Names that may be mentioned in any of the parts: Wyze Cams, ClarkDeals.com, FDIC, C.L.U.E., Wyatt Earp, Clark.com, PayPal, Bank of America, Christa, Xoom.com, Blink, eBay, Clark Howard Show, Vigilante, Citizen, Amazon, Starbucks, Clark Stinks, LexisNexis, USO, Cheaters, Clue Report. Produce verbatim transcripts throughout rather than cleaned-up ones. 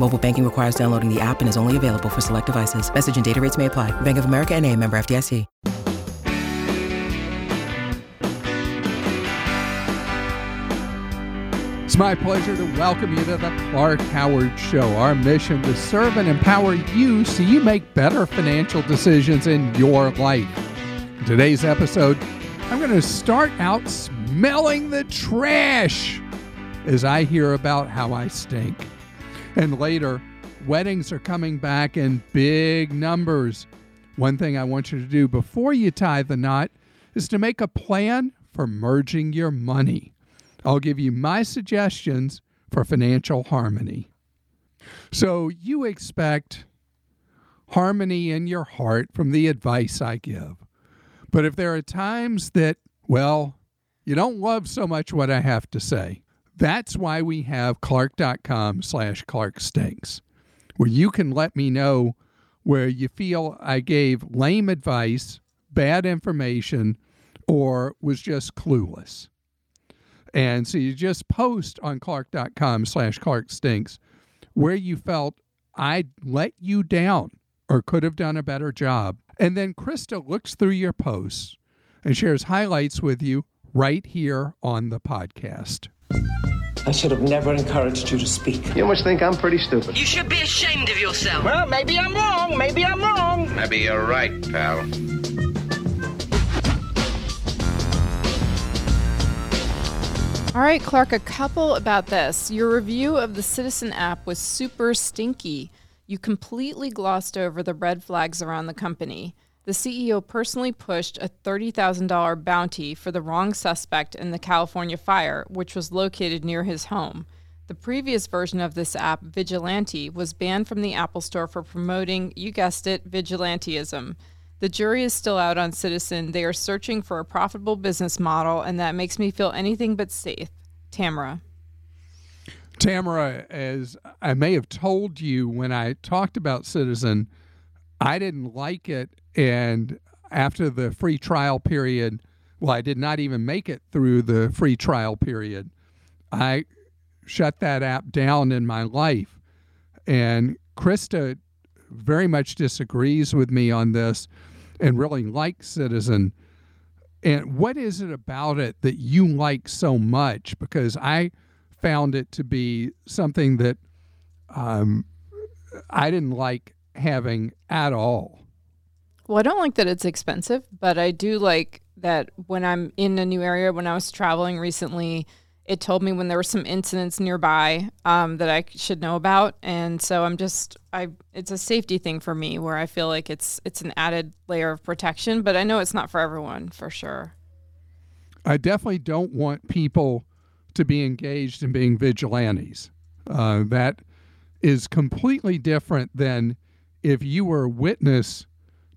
Mobile banking requires downloading the app and is only available for select devices. Message and data rates may apply. Bank of America N A, member F D I C. It's my pleasure to welcome you to the Clark Howard Show. Our mission to serve and empower you so you make better financial decisions in your life. In today's episode, I'm going to start out smelling the trash as I hear about how I stink. And later, weddings are coming back in big numbers. One thing I want you to do before you tie the knot is to make a plan for merging your money. I'll give you my suggestions for financial harmony. So you expect harmony in your heart from the advice I give. But if there are times that, well, you don't love so much what I have to say, that's why we have Clark.com slash Clark Stinks, where you can let me know where you feel I gave lame advice, bad information, or was just clueless. And so you just post on Clark.com slash Clark Stinks where you felt I let you down or could have done a better job. And then Krista looks through your posts and shares highlights with you right here on the podcast. I should have never encouraged you to speak. You must think I'm pretty stupid. You should be ashamed of yourself. Well, maybe I'm wrong. Maybe I'm wrong. Maybe you're right, pal. All right, Clark, a couple about this. Your review of the Citizen app was super stinky. You completely glossed over the red flags around the company. The C E O personally pushed a thirty thousand dollars bounty for the wrong suspect in the California fire, which was located near his home. The previous version of this app, Vigilante, was banned from the Apple Store for promoting, you guessed it, vigilantism. The jury is still out on Citizen. They are searching for a profitable business model, and that makes me feel anything but safe. Tamara. Tamara, as I may have told you when I talked about Citizen, I didn't like it. And after the free trial period, well, I did not even make it through the free trial period. I shut that app down in my life. And Krista very much disagrees with me on this and really likes Citizen. And what is it about it that you like so much? Because I found it to be something that um, I didn't like having at all. Well, I don't like that it's expensive, but I do like that when I'm in a new area, when I was traveling recently, it told me when there were some incidents nearby um, that I should know about. And so I'm just, I it's a safety thing for me where I feel like it's it's an added layer of protection, but I know it's not for everyone, for sure. I definitely don't want people to be engaged in being vigilantes. Uh, that is completely different than if you were a witness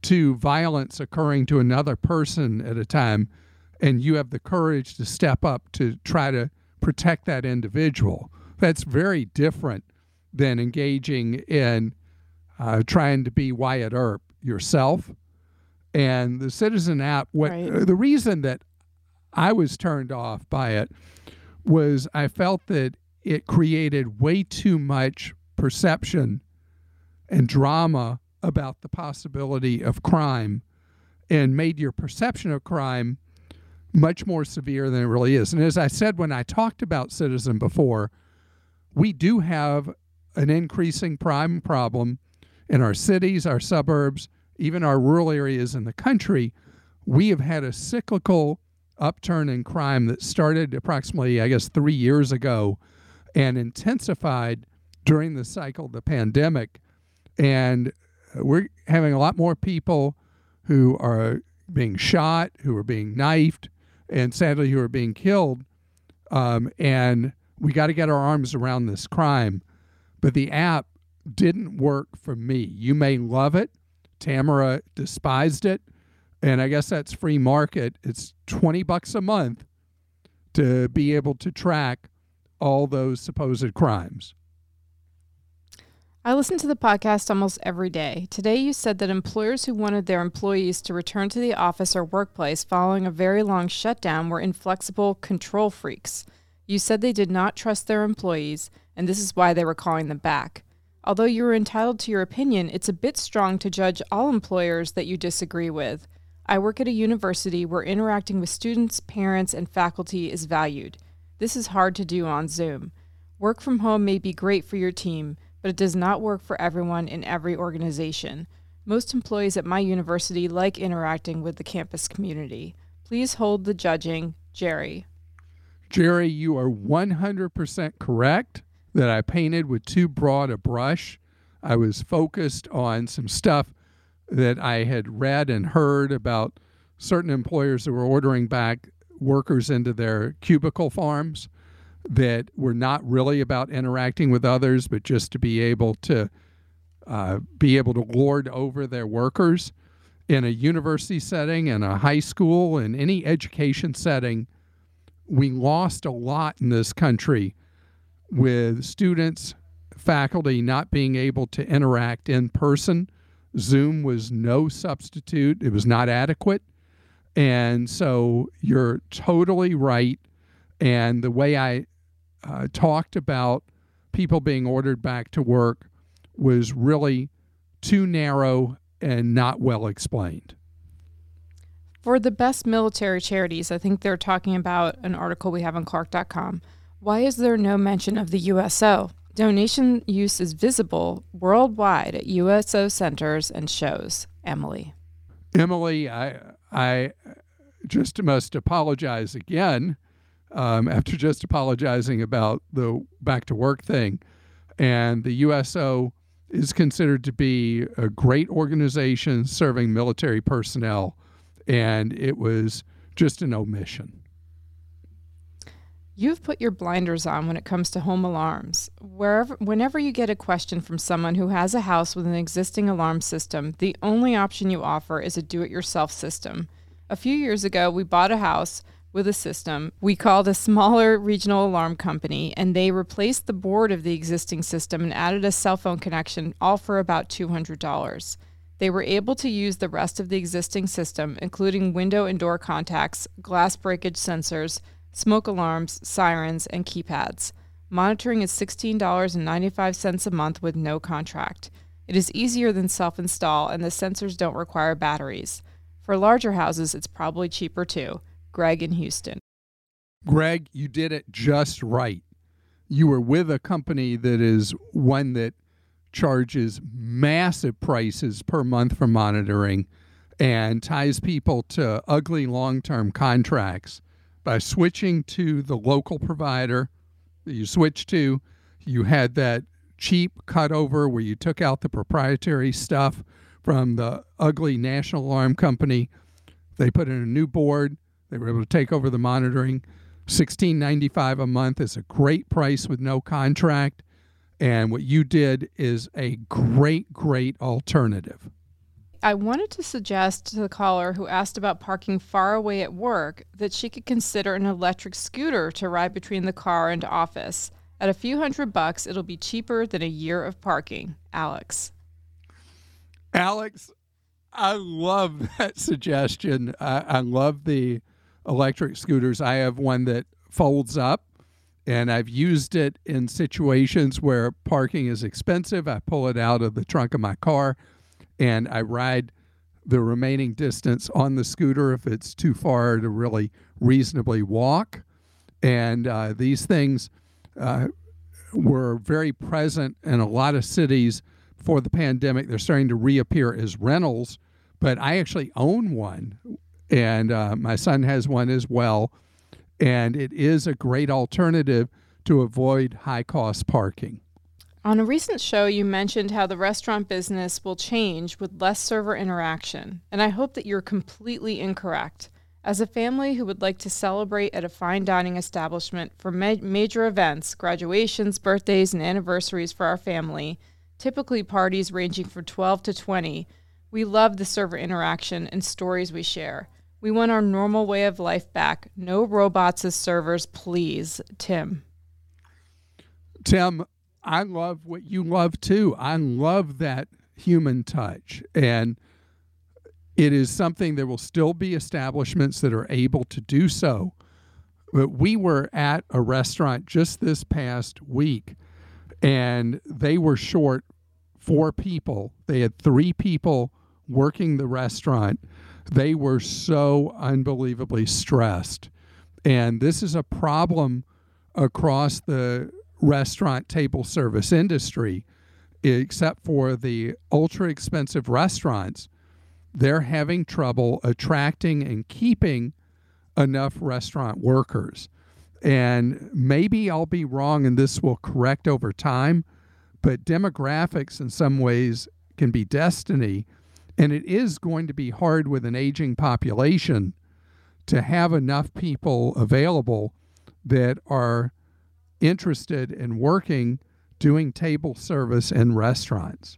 to violence occurring to another person at a time, and you have the courage to step up to try to protect that individual. That's very different than engaging in uh, trying to be Wyatt Earp yourself. And the Citizen app, what, right. The reason that I was turned off by it was I felt that it created way too much perception and drama about the possibility of crime and made your perception of crime much more severe than it really is. And as I said when I talked about Citizen before, we do have an increasing crime problem in our cities, our suburbs, even our rural areas in the country. We have had a cyclical upturn in crime that started approximately, I guess, three years ago and intensified during the cycle of the pandemic. And we're having a lot more people who are being shot, who are being knifed, and sadly who are being killed. Um, and we got to get our arms around this crime. But the app didn't work for me. You may love it. Tamara despised it. And I guess that's free market. It's twenty bucks a month to be able to track all those supposed crimes. I listen to the podcast almost every day. Today you said that employers who wanted their employees to return to the office or workplace following a very long shutdown were inflexible control freaks. You said they did not trust their employees, and this is why they were calling them back. Although you are entitled to your opinion, it's a bit strong to judge all employers that you disagree with. I work at a university where interacting with students, parents, and faculty is valued. This is hard to do on Zoom. Work from home may be great for your team, but it does not work for everyone in every organization. Most employees at my university like interacting with the campus community. Please hold the judging, Jerry. Jerry, you are one hundred percent correct that I painted with too broad a brush. I was focused on some stuff that I had read and heard about certain employers that were ordering back workers into their cubicle farms that were not really about interacting with others, but just to be able to uh, be able to lord over their workers. In a university setting, in a high school, in any education setting, we lost a lot in this country with students, faculty not being able to interact in person. Zoom was no substitute. It was not adequate. And so you're totally right. And the way I uh, talked about people being ordered back to work was really too narrow and not well explained. For the best military charities, I think they're talking about an article we have on Clark dot com. Why is there no mention of the U S O? Donation use is visible worldwide at U S O centers and shows. Emily. Emily, I, I just must apologize again. Um, after just apologizing about the back-to-work thing. And the U S O is considered to be a great organization serving military personnel, and it was just an omission. You've put your blinders on when it comes to home alarms. Wherever, whenever you get a question from someone who has a house with an existing alarm system, the only option you offer is a do-it-yourself system. A few years ago, we bought a house with a system. We called a smaller regional alarm company, and they replaced the board of the existing system and added a cell phone connection, all for about two hundred dollars. They were able to use the rest of the existing system, including window and door contacts, glass breakage sensors, smoke alarms, sirens, and keypads. Monitoring is sixteen dollars and ninety-five cents a month with no contract. It is easier than self-install, and the sensors don't require batteries. For larger houses, it's probably cheaper too. Greg in Houston. Greg, you did it just right. You were with a company that is one that charges massive prices per month for monitoring and ties people to ugly long-term contracts. By switching to the local provider that you switched to, you had that cheap cutover where you took out the proprietary stuff from the ugly national alarm company. They put in a new board. They were able to take over the monitoring. sixteen dollars and ninety-five cents a month is a great price with no contract. And what you did is a great, great alternative. I wanted to suggest to the caller who asked about parking far away at work that she could consider an electric scooter to ride between the car and office. At a few hundred bucks, it'll be cheaper than a year of parking. Alex. Alex, I love that suggestion. I, I love the electric scooters. I have one that folds up, and I've used it in situations where parking is expensive. I pull it out of the trunk of my car, and I ride the remaining distance on the scooter if it's too far to really reasonably walk. And uh, these things uh, were very present in a lot of cities before the pandemic. They're starting to reappear as rentals, but I actually own one. And uh, my son has one as well. And it is a great alternative to avoid high-cost parking. On a recent show, you mentioned how the restaurant business will change with less server interaction. And I hope that you're completely incorrect. As a family who would like to celebrate at a fine dining establishment for ma- major events, graduations, birthdays, and anniversaries for our family, typically parties ranging from twelve to twenty, We love the server interaction and stories we share. We want our normal way of life back. No robots as servers, please. Tim. Tim, I love what you love, too. I love that human touch. And it is something there will still be establishments that are able to do so. But we were at a restaurant just this past week, and they were short four people. They had three people working the restaurant. They were so unbelievably stressed. And this is a problem across the restaurant table service industry, except for the ultra expensive restaurants. They're having trouble attracting and keeping enough restaurant workers. And maybe I'll be wrong and this will correct over time, but demographics in some ways can be destiny. And it is going to be hard with an aging population to have enough people available that are interested in working, doing table service in restaurants.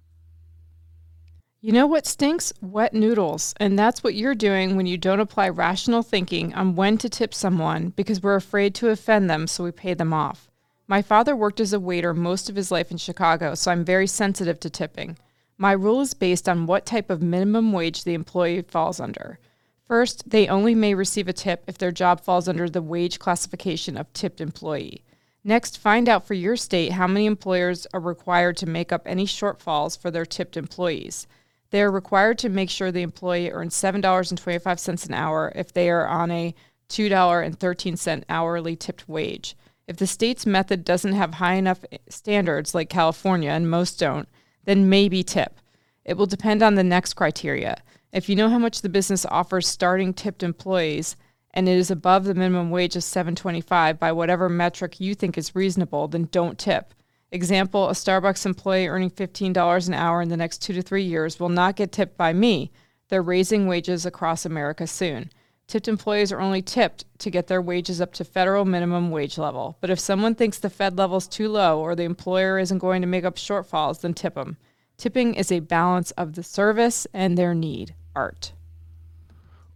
You know what stinks? Wet noodles. And that's what you're doing when you don't apply rational thinking on when to tip someone because we're afraid to offend them, so we pay them off. My father worked as a waiter most of his life in Chicago, so I'm very sensitive to tipping. My rule is based on what type of minimum wage the employee falls under. First, they only may receive a tip if their job falls under the wage classification of tipped employee. Next, find out for your state how many employers are required to make up any shortfalls for their tipped employees. They are required to make sure the employee earns seven dollars and twenty-five cents an hour if they are on a two dollars and thirteen cents hourly tipped wage. If the state's method doesn't have high enough standards, like California, and most don't, then maybe tip. It will depend on the next criteria. If you know how much the business offers starting tipped employees, and it is above the minimum wage of seven dollars and twenty-five cents by whatever metric you think is reasonable, then don't tip. Example, a Starbucks employee earning fifteen dollars an hour in the next two to three years will not get tipped by me. They're raising wages across America soon. Tipped employees are only tipped to get their wages up to federal minimum wage level. But if someone thinks the Fed level's too low or the employer isn't going to make up shortfalls, then tip them. Tipping is a balance of the service and their need. Art.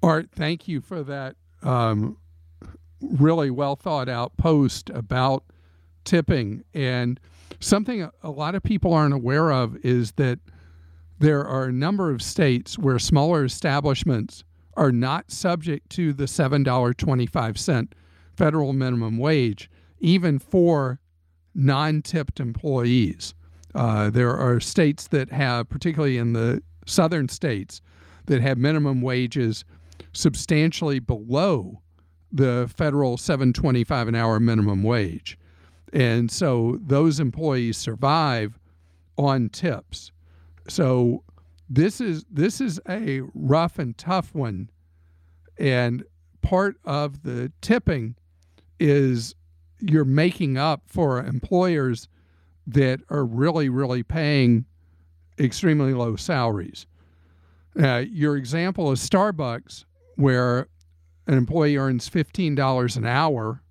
Art, thank you for that um, really well thought out post about tipping. And something a lot of people aren't aware of is that there are a number of states where smaller establishments are not subject to the seven dollars and twenty-five cents federal minimum wage, even for non-tipped employees. Uh, there are states that have, particularly in the southern states, that have minimum wages substantially below the federal seven dollars and twenty-five cents an hour minimum wage. And so those employees survive on tips. So this is this is a rough and tough one. And part of the tipping is you're making up for employers that are really, really paying extremely low salaries. Uh, your example is Starbucks, where an employee earns fifteen dollars an hour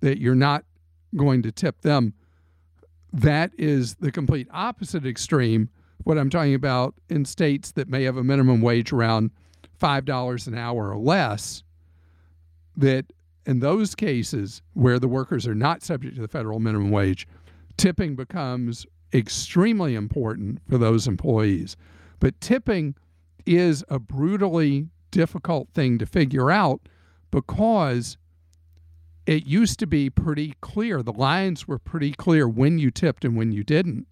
that you're not going to tip them. That is the complete opposite extreme. What I'm talking about in states that may have a minimum wage around five dollars an hour or less, that in those cases where the workers are not subject to the federal minimum wage, tipping becomes extremely important for those employees. But tipping is a brutally difficult thing to figure out because it used to be pretty clear. The lines were pretty clear when you tipped and when you didn't.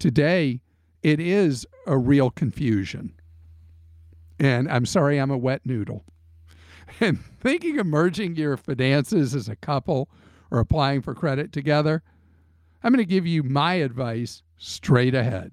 Today, it is a real confusion. And I'm sorry, I'm a wet noodle. And thinking of merging your finances as a couple or applying for credit together, I'm going to give you my advice straight ahead.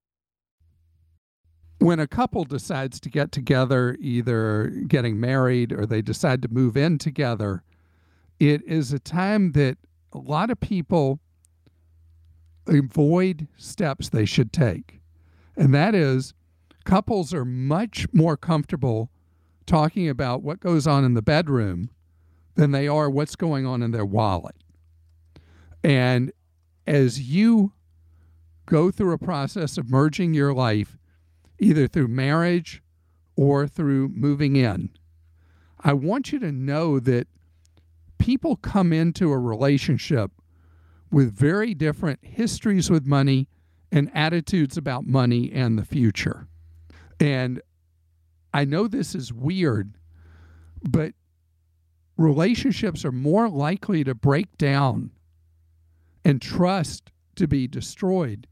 When a couple decides to get together, either getting married or they decide to move in together, it is a time that a lot of people avoid steps they should take. And that is, couples are much more comfortable talking about what goes on in the bedroom than they are what's going on in their wallet. And as you go through a process of merging your life, either through marriage or through moving in, I want you to know that people come into a relationship with very different histories with money and attitudes about money and the future. And I know this is weird, but relationships are more likely to break down and trust to be destroyed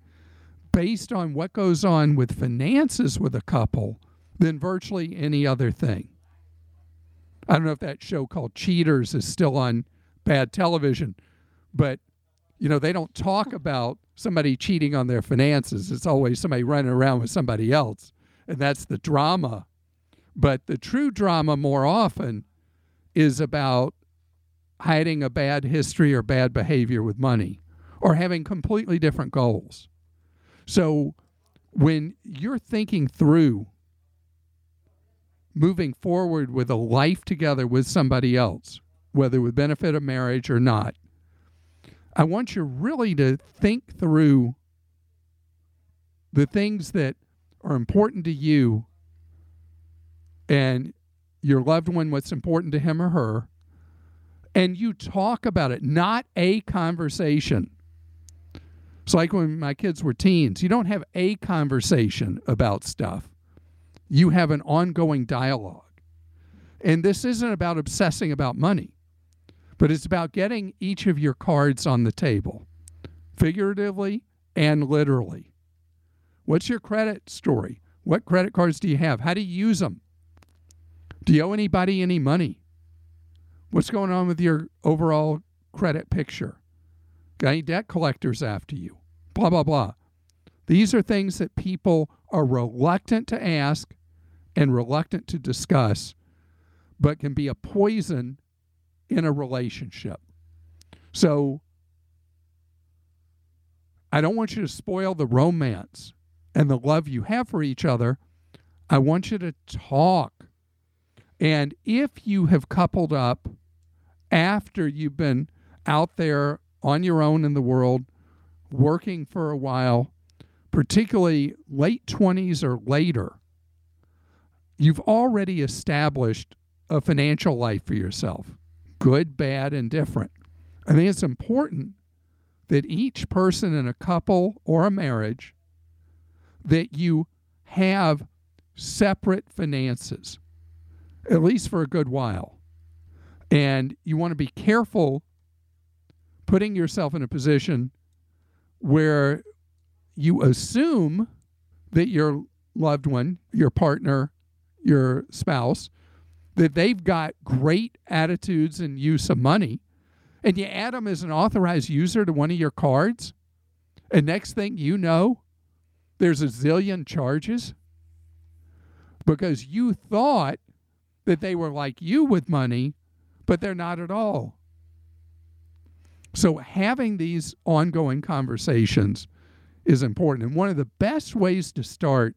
based on what goes on with finances with a couple than virtually any other thing. I don't know if that show called Cheaters is still on bad television, but, you know, they don't talk about somebody cheating on their finances. It's always somebody running around with somebody else, and that's the drama. But the true drama more often is about hiding a bad history or bad behavior with money or having completely different goals. So when you're thinking through moving forward with a life together with somebody else, whether with benefit of marriage or not, I want you really to think through the things that are important to you and your loved one, what's important to him or her, and you talk about it, not a conversation. It's like when my kids were teens. You don't have a conversation about stuff. You have an ongoing dialogue. And this isn't about obsessing about money, but it's about getting each of your cards on the table, figuratively and literally. What's your credit story? What credit cards do you have? How do you use them? Do you owe anybody any money? What's going on with your overall credit picture? Got any debt collectors after you? Blah, blah, blah. These are things that people are reluctant to ask and reluctant to discuss, but can be a poison in a relationship. So I don't want you to spoil the romance and the love you have for each other. I want you to talk. And if you have coupled up after you've been out there on your own in the world, working for a while, particularly late twenties or later, you've already established a financial life for yourself, good, bad, and different. I think it's important that each person in a couple or a marriage, that you have separate finances, at least for a good while. And you want to be careful putting yourself in a position where you assume that your loved one, your partner, your spouse, that they've got great attitudes and use of money, and you add them as an authorized user to one of your cards, and next thing you know, there's a zillion charges because you thought that they were like you with money, but they're not at all. So having these ongoing conversations is important. And one of the best ways to start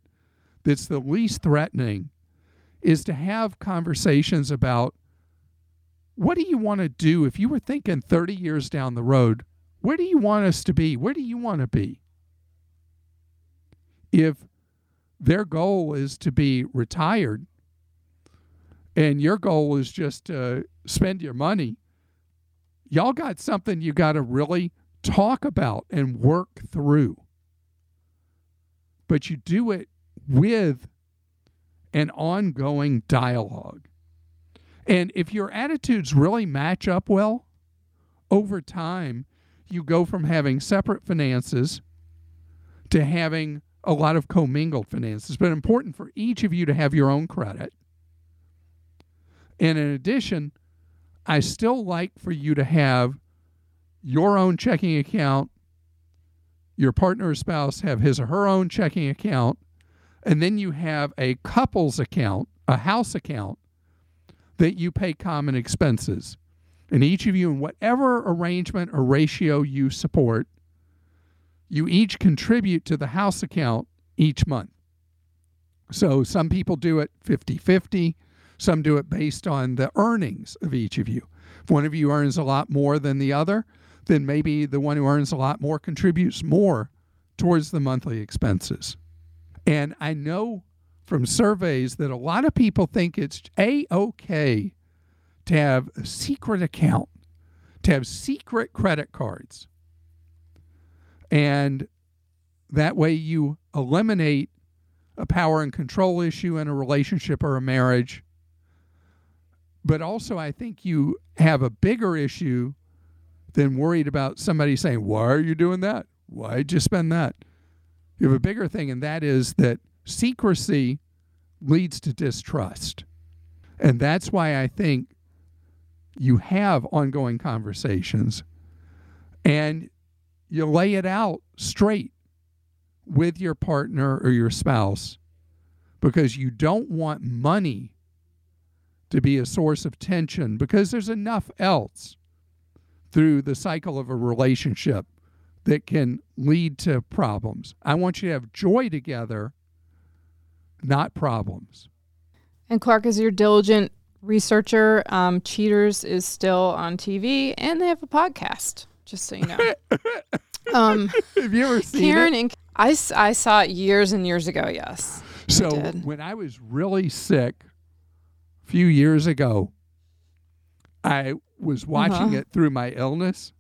that's the least threatening is to have conversations about what do you want to do if you were thinking thirty years down the road, where do you want us to be? Where do you want to be? If their goal is to be retired and your goal is just to spend your money, y'all got something you got to really talk about and work through. But you do it with an ongoing dialogue. And if your attitudes really match up well, over time, you go from having separate finances to having a lot of commingled finances. But important for each of you to have your own credit. And in addition, I still like for you to have your own checking account, your partner or spouse have his or her own checking account, and then you have a couple's account, a house account, that you pay common expenses. And each of you, in whatever arrangement or ratio you support, you each contribute to the house account each month. So some people do it fifty-fifty. Some do it based on the earnings of each of you. If one of you earns a lot more than the other, then maybe the one who earns a lot more contributes more towards the monthly expenses. And I know from surveys that a lot of people think it's A-okay to have a secret account, to have secret credit cards. And that way you eliminate a power and control issue in a relationship or a marriage. But also I think you have a bigger issue than worried about somebody saying, why are you doing that? Why'd you spend that? You have a bigger thing, and that is that secrecy leads to distrust. And that's why I think you have ongoing conversations and you lay it out straight with your partner or your spouse, because you don't want money to be a source of tension, because there's enough else through the cycle of a relationship that can lead to problems. I want you to have joy together, not problems. And Clark is your diligent researcher. Um, Cheaters is still on T V, and they have a podcast, just so you know. um, have you ever seen Karen it? And I, I saw it years and years ago, yes. So I when I was really sick a few years ago, I was watching uh-huh. it through my illness.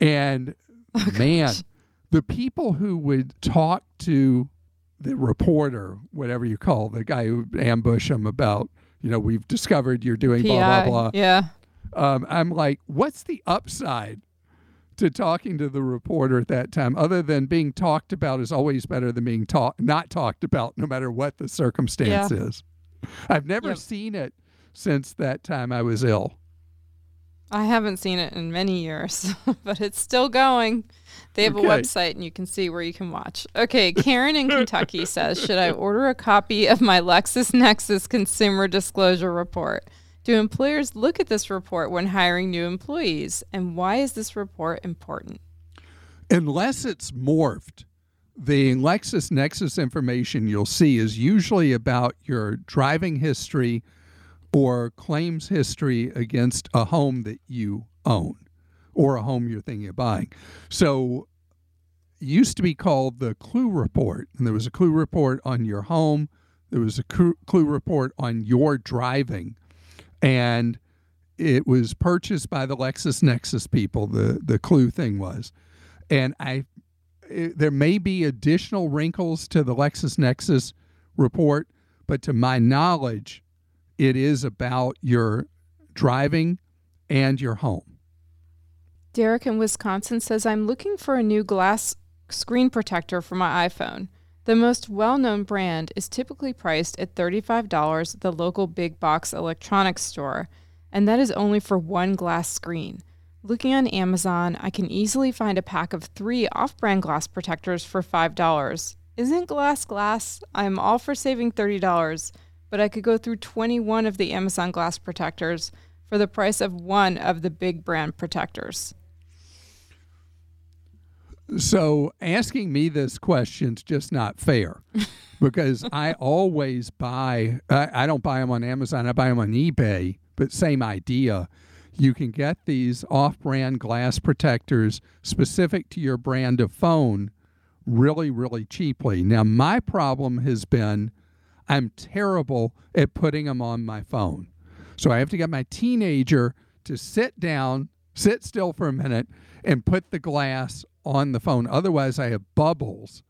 And oh, man, gosh. The people who would talk to the reporter, whatever you call the guy who ambush him about, you know, we've discovered you're doing P I, blah, blah, blah. Yeah. Um, I'm like, what's the upside to talking to the reporter at that time, other than being talked about is always better than being talk- not talked about, no matter what the circumstance yeah. is. I've never yep. seen it since that time I was ill. I haven't seen it in many years, but it's still going. They have okay. a website, and you can see where you can watch. Okay, Karen in Kentucky says, should I order a copy of my LexisNexis Consumer Disclosure Report? Do employers look at this report when hiring new employees? And why is this report important? Unless it's morphed, the LexisNexis information you'll see is usually about your driving history or claims history against a home that you own or a home you're thinking of buying. So it used to be called the Clue Report, and there was a Clue Report on your home. There was a Clue Report on your driving. And it was purchased by the LexisNexis people, the, the Clue thing was. And I, it, there may be additional wrinkles to the LexisNexis report, but to my knowledge, it is about your driving and your home. Derek in Wisconsin says, I'm looking for a new glass screen protector for my iPhone. The most well-known brand is typically priced at thirty-five dollars at the local big box electronics store, and that is only for one glass screen. Looking on Amazon, I can easily find a pack of three off-brand glass protectors for five dollars. Isn't glass glass? I'm all for saving thirty dollars, but I could go through twenty-one of the Amazon glass protectors for the price of one of the big brand protectors. So asking me this question's just not fair, because I always buy, I, I don't buy them on Amazon, I buy them on eBay, but same idea. You can get these off-brand glass protectors specific to your brand of phone really, really cheaply. Now, my problem has been I'm terrible at putting them on my phone. So I have to get my teenager to sit down, sit still for a minute, and put the glass on the phone. Otherwise, I have bubbles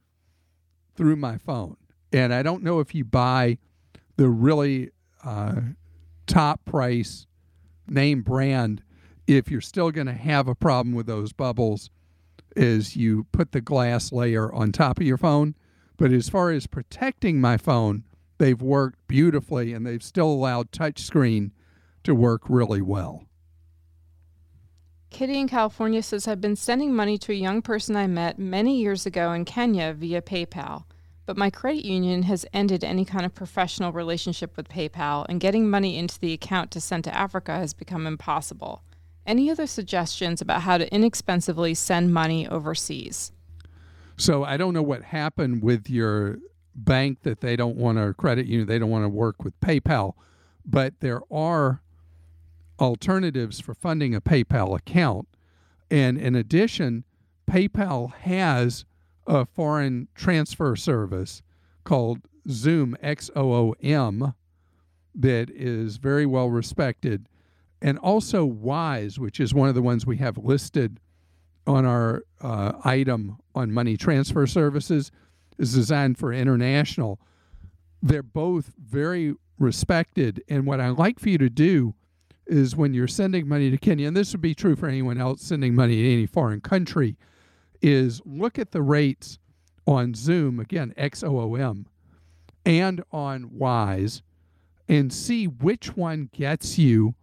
through my phone. And I don't know if you buy the really uh, top price name brand, if you're still going to have a problem with those bubbles, is you put the glass layer on top of your phone. But as far as protecting my phone, they've worked beautifully, and they've still allowed touchscreen to work really well. Kitty in California says, I've been sending money to a young person I met many years ago in Kenya via PayPal, but my credit union has ended any kind of professional relationship with PayPal, and getting money into the account to send to Africa has become impossible. Any other suggestions about how to inexpensively send money overseas? So I don't know what happened with your bank that they don't want to, credit union, they don't want to work with PayPal, but there are alternatives for funding a PayPal account. And in addition, PayPal has a foreign transfer service called Xoom, X O O M, that is very well respected. And also Wyze, which is one of the ones we have listed on our uh, item on money transfer services, is designed for international. They're both very respected. And what I like for you to do is when you're sending money to Kenya, and this would be true for anyone else sending money to any foreign country, is look at the rates on Xoom, again, X O O M, and on Wyze, and see which one gets you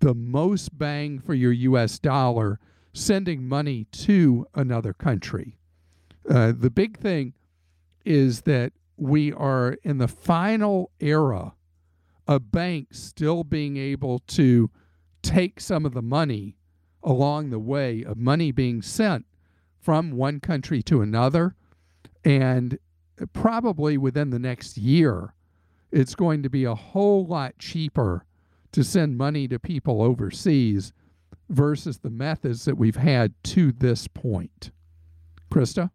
the most bang for your U S dollar sending money to another country. Uh, the big thing is that we are in the final era a bank still being able to take some of the money along the way of money being sent from one country to another. And probably within the next year, it's going to be a whole lot cheaper to send money to people overseas versus the methods that we've had to this point. Krista?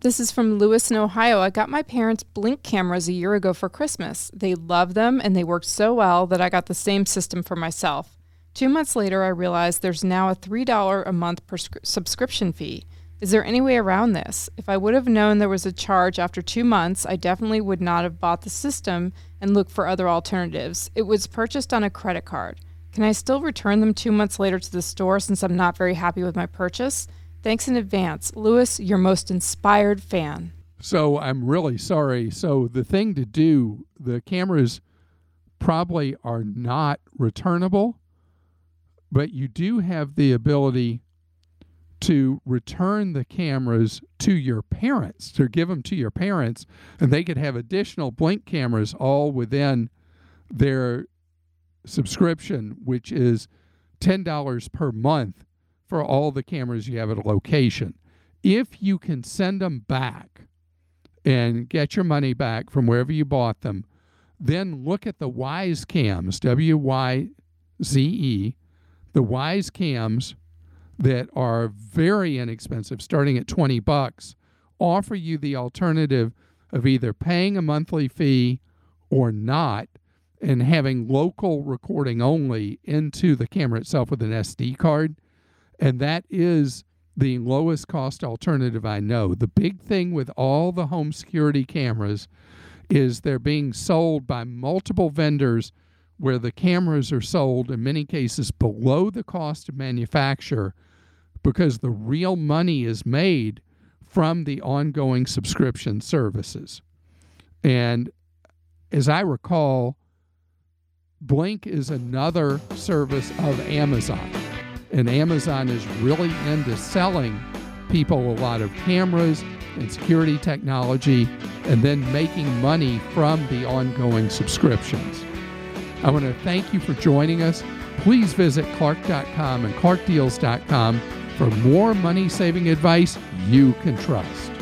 This is from Lewis in Ohio. I got my parents' Blink cameras a year ago for Christmas. They loved them, and they worked so well that I got the same system for myself. Two months later, I realized there's now a three dollars a month prescri- subscription fee. Is there any way around this? If I would have known there was a charge after two months, I definitely would not have bought the system and looked for other alternatives. It was purchased on a credit card. Can I still return them two months later to the store since I'm not very happy with my purchase? Thanks in advance. Lewis, your most inspired fan. So I'm really sorry. So the thing to do, the cameras probably are not returnable, but you do have the ability to return the cameras to your parents, to give them to your parents, and they could have additional Blink cameras all within their subscription, which is ten dollars per month for all the cameras you have at a location. If you can send them back and get your money back from wherever you bought them, then look at the Wyze Cams, W Y Z E, the Wyze Cams that are very inexpensive, starting at twenty bucks, offer you the alternative of either paying a monthly fee or not, and having local recording only into the camera itself with an S D card. And that is the lowest cost alternative I know. The big thing with all the home security cameras is they're being sold by multiple vendors where the cameras are sold, in many cases, below the cost of manufacture because the real money is made from the ongoing subscription services. And as I recall, Blink is another service of Amazon. And Amazon is really into selling people a lot of cameras and security technology and then making money from the ongoing subscriptions. I want to thank you for joining us. Please visit Clark dot com and Clark Deals dot com for more money-saving advice you can trust.